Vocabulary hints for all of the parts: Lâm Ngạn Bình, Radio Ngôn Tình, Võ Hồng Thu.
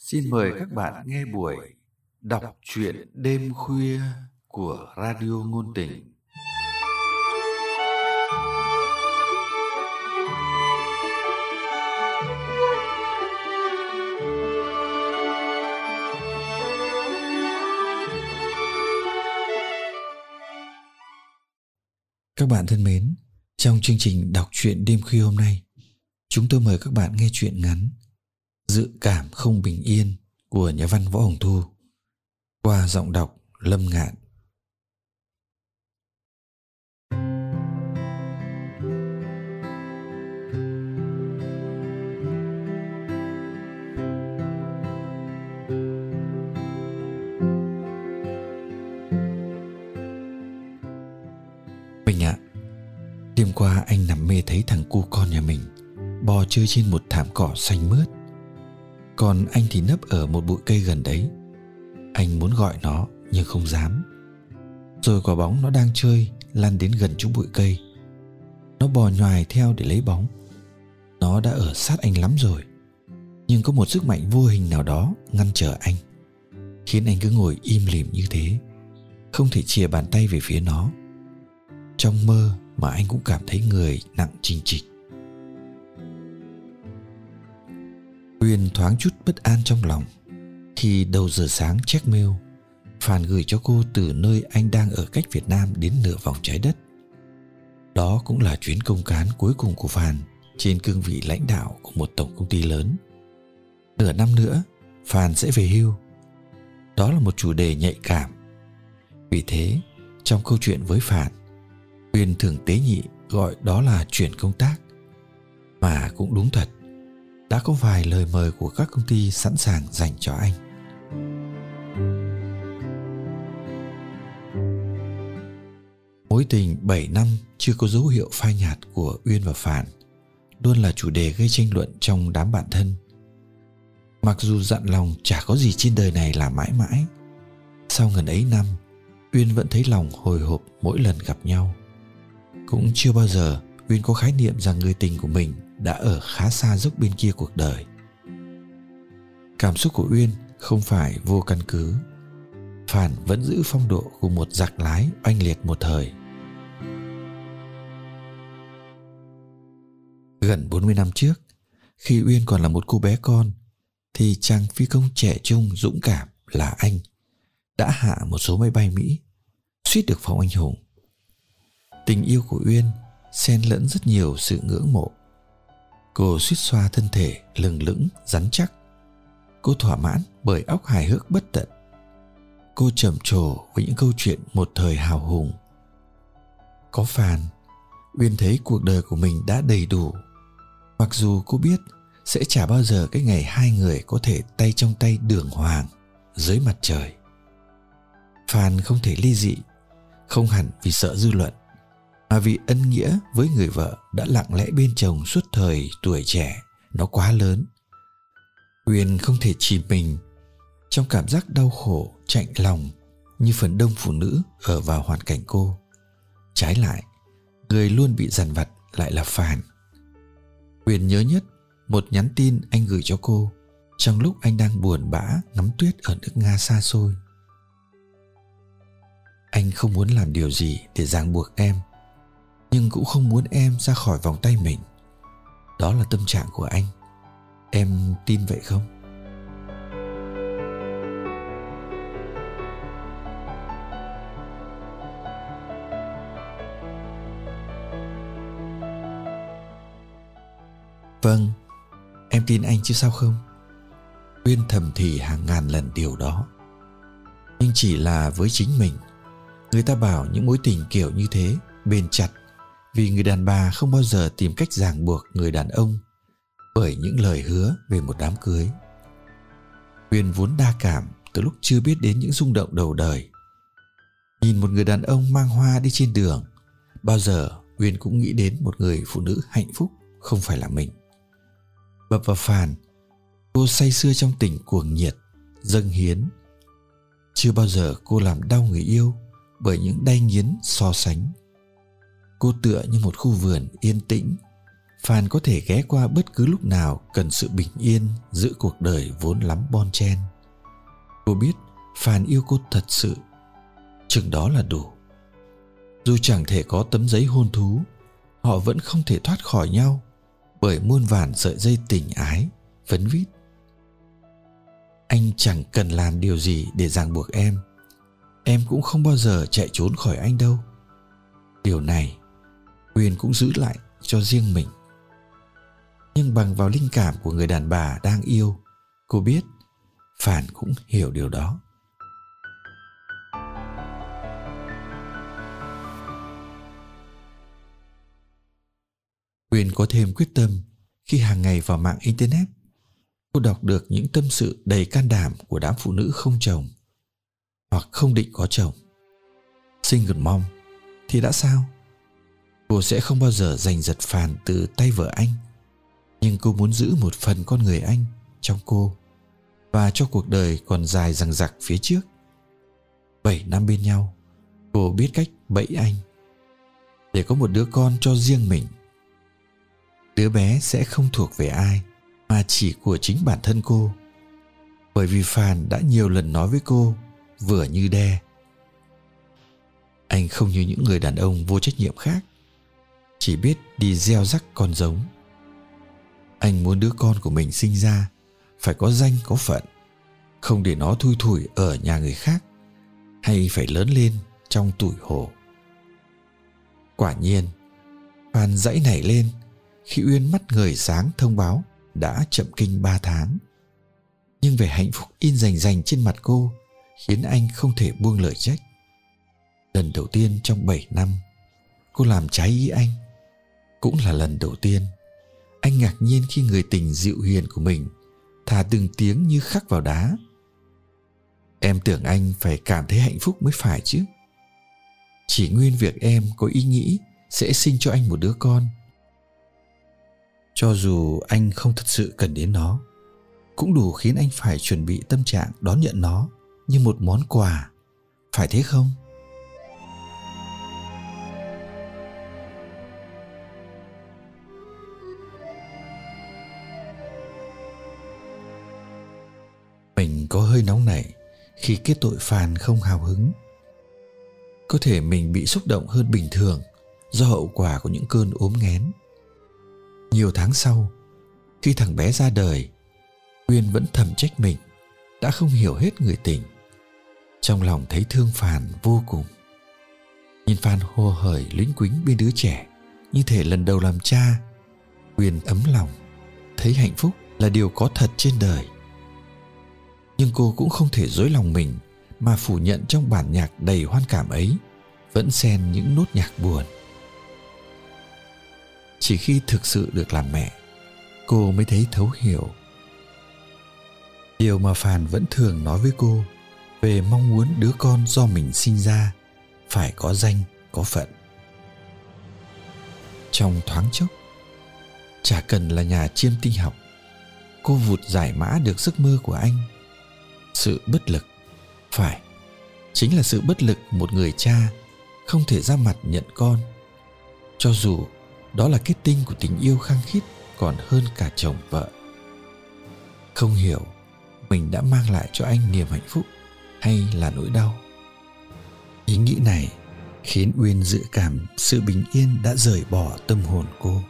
Xin mời các bạn nghe buổi đọc truyện đêm khuya của Radio Ngôn Tình. Các bạn thân mến, trong chương trình đọc truyện đêm khuya hôm nay, chúng tôi mời các bạn nghe truyện ngắn Dự cảm không bình yên của nhà văn Võ Hồng Thu qua giọng đọc Lâm Ngạn Bình. Bình ạ, đêm qua anh nằm mê thấy thằng cu con nhà mình bò chơi trên một thảm cỏ xanh mướt, còn anh thì nấp ở một bụi cây gần đấy. Anh muốn gọi nó nhưng không dám. Rồi quả bóng nó đang chơi lăn đến gần chỗ bụi cây. Nó bò nhoài theo để lấy bóng. Nó đã ở sát anh lắm rồi, nhưng có một sức mạnh vô hình nào đó ngăn trở anh, khiến anh cứ ngồi im lìm như thế, không thể chìa bàn tay về phía nó. Trong mơ mà anh cũng cảm thấy người nặng chình chịch. Uyên thoáng chút bất an trong lòng khi đầu giờ sáng check mail Phàn gửi cho cô từ nơi anh đang ở cách Việt Nam đến nửa vòng trái đất. Đó cũng là chuyến công cán cuối cùng của Phàn trên cương vị lãnh đạo của một tổng công ty lớn. Nửa năm nữa Phàn sẽ về hưu. Đó là một chủ đề nhạy cảm. Vì thế trong câu chuyện với Phàn, Uyên thường tế nhị gọi đó là chuyển công tác. Mà cũng đúng thật, đã có vài lời mời của các công ty sẵn sàng dành cho anh. Mối tình 7 năm chưa có dấu hiệu phai nhạt của Uyên và Phàn luôn là chủ đề gây tranh luận trong đám bạn thân. Mặc dù dặn lòng chả có gì trên đời này là mãi mãi, sau gần ấy năm, Uyên vẫn thấy lòng hồi hộp mỗi lần gặp nhau. Cũng chưa bao giờ Uyên có khái niệm rằng người tình của mình đã ở khá xa dốc bên kia cuộc đời. Cảm xúc của Uyên không phải vô căn cứ. Phàn vẫn giữ phong độ của một giặc lái oanh liệt một thời. Gần 40 năm trước, khi Uyên còn là một cô bé con, thì chàng phi công trẻ trung dũng cảm là anh đã hạ một số máy bay Mỹ, suýt được phong anh hùng. Tình yêu của Uyên xen lẫn rất nhiều sự ngưỡng mộ. Cô suýt xoa thân thể lừng lững, rắn chắc. Cô thỏa mãn bởi óc hài hước bất tận. Cô trầm trồ với những câu chuyện một thời hào hùng. Có Phàn, Uyên thấy cuộc đời của mình đã đầy đủ. Mặc dù cô biết sẽ chả bao giờ cái ngày hai người có thể tay trong tay đường hoàng dưới mặt trời. Phàn không thể ly dị, không hẳn vì sợ dư luận, mà vì ân nghĩa với người vợ đã lặng lẽ bên chồng suốt thời tuổi trẻ nó quá lớn. Uyên không thể chìm mình trong cảm giác đau khổ chạnh lòng như phần đông phụ nữ ở vào hoàn cảnh cô. Trái lại, người luôn bị dằn vặt lại là Phàn. Uyên nhớ nhất một nhắn tin anh gửi cho cô trong lúc anh đang buồn bã ngắm tuyết ở nước Nga xa xôi. Anh không muốn làm điều gì để ràng buộc em, nhưng cũng không muốn em ra khỏi vòng tay mình. Đó là tâm trạng của anh. Em tin vậy không? Vâng, em tin anh chứ sao không? Uyên thầm thì hàng ngàn lần điều đó. Nhưng chỉ là với chính mình. Người ta bảo những mối tình kiểu như thế bền chặt vì người đàn bà không bao giờ tìm cách ràng buộc người đàn ông bởi những lời hứa về một đám cưới. Uyên vốn đa cảm từ lúc chưa biết đến những rung động đầu đời. Nhìn một người đàn ông mang hoa đi trên đường, bao giờ Uyên cũng nghĩ đến một người phụ nữ hạnh phúc không phải là mình. Bập vào Phàn, cô say sưa trong tình cuồng nhiệt, dâng hiến. Chưa bao giờ cô làm đau người yêu bởi những đay nghiến so sánh. Cô tựa như một khu vườn yên tĩnh, Phan có thể ghé qua bất cứ lúc nào cần sự bình yên giữa cuộc đời vốn lắm bon chen. Cô biết Phan yêu cô thật sự, chừng đó là đủ. Dù chẳng thể có tấm giấy hôn thú, họ vẫn không thể thoát khỏi nhau bởi muôn vàn sợi dây tình ái vấn vít. Anh chẳng cần làm điều gì để ràng buộc em cũng không bao giờ chạy trốn khỏi anh đâu. Điều này Huyền cũng giữ lại cho riêng mình. Nhưng bằng vào linh cảm của người đàn bà đang yêu, cô biết Phan cũng hiểu điều đó. Huyền có thêm quyết tâm khi hàng ngày vào mạng Internet, cô đọc được những tâm sự đầy can đảm của đám phụ nữ không chồng hoặc không định có chồng. Single mom thì đã sao? Cô sẽ không bao giờ giành giật Phan từ tay vợ anh, nhưng cô muốn giữ một phần con người anh trong cô và cho cuộc đời còn dài dằng dặc phía trước. 7 năm bên nhau, cô biết cách bẫy anh để có một đứa con cho riêng mình. Đứa bé sẽ không thuộc về ai mà chỉ của chính bản thân cô, bởi vì Phan đã nhiều lần nói với cô vừa như đe: anh không như những người đàn ông vô trách nhiệm khác, chỉ biết đi gieo rắc con giống. Anh muốn đứa con của mình sinh ra phải có danh có phận, không để nó thui thủi ở nhà người khác hay phải lớn lên trong tủi hổ. Quả nhiên, Phan dãy nảy lên khi Uyên mắt ngời sáng thông báo đã chậm kinh 3 tháng. Nhưng vẻ hạnh phúc in rành trên mặt cô khiến anh không thể buông lời trách. Lần đầu tiên trong 7 năm cô làm trái ý anh, cũng là lần đầu tiên anh ngạc nhiên khi người tình dịu hiền của mình thà từng tiếng như khắc vào đá. Em tưởng anh phải cảm thấy hạnh phúc mới phải chứ. Chỉ nguyên việc em có ý nghĩ sẽ sinh cho anh một đứa con, cho dù anh không thật sự cần đến nó, cũng đủ khiến anh phải chuẩn bị tâm trạng đón nhận nó như một món quà, phải thế không? Mình có hơi nóng nảy khi kết tội Phan không hào hứng. Có thể mình bị xúc động hơn bình thường do hậu quả của những cơn ốm nghén. Nhiều tháng sau, khi thằng bé ra đời, Uyên vẫn thầm trách mình đã không hiểu hết người tình. Trong lòng thấy thương Phan vô cùng. Nhìn Phan hồ hởi lính quính bên đứa trẻ như thể lần đầu làm cha, Uyên ấm lòng, thấy hạnh phúc là điều có thật trên đời. Nhưng cô cũng không thể dối lòng mình mà phủ nhận trong bản nhạc đầy hoan cảm ấy vẫn xen những nốt nhạc buồn. Chỉ khi thực sự được làm mẹ, cô mới thấy thấu hiểu. Điều mà Phan vẫn thường nói với cô về mong muốn đứa con do mình sinh ra phải có danh, có phận. Trong thoáng chốc, chả cần là nhà chiêm tinh học, cô vụt giải mã được giấc mơ của anh. Sự bất lực, phải, chính là sự bất lực một người cha không thể ra mặt nhận con, cho dù đó là kết tinh của tình yêu khăng khít còn hơn cả chồng vợ. Không hiểu mình đã mang lại cho anh niềm hạnh phúc hay là nỗi đau. Ý nghĩ này khiến Uyên dự cảm sự bình yên đã rời bỏ tâm hồn cô.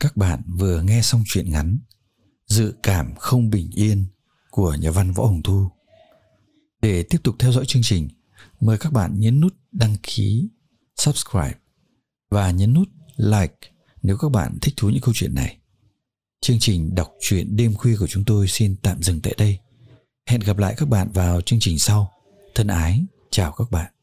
Các bạn vừa nghe xong truyện ngắn Dự cảm không bình yên của nhà văn Võ Hồng Thu. Để tiếp tục theo dõi chương trình, mời các bạn nhấn nút đăng ký, subscribe và nhấn nút like nếu các bạn thích thú những câu chuyện này. Chương trình đọc truyện đêm khuya của chúng tôi xin tạm dừng tại đây. Hẹn gặp lại các bạn vào chương trình sau. Thân ái, chào các bạn.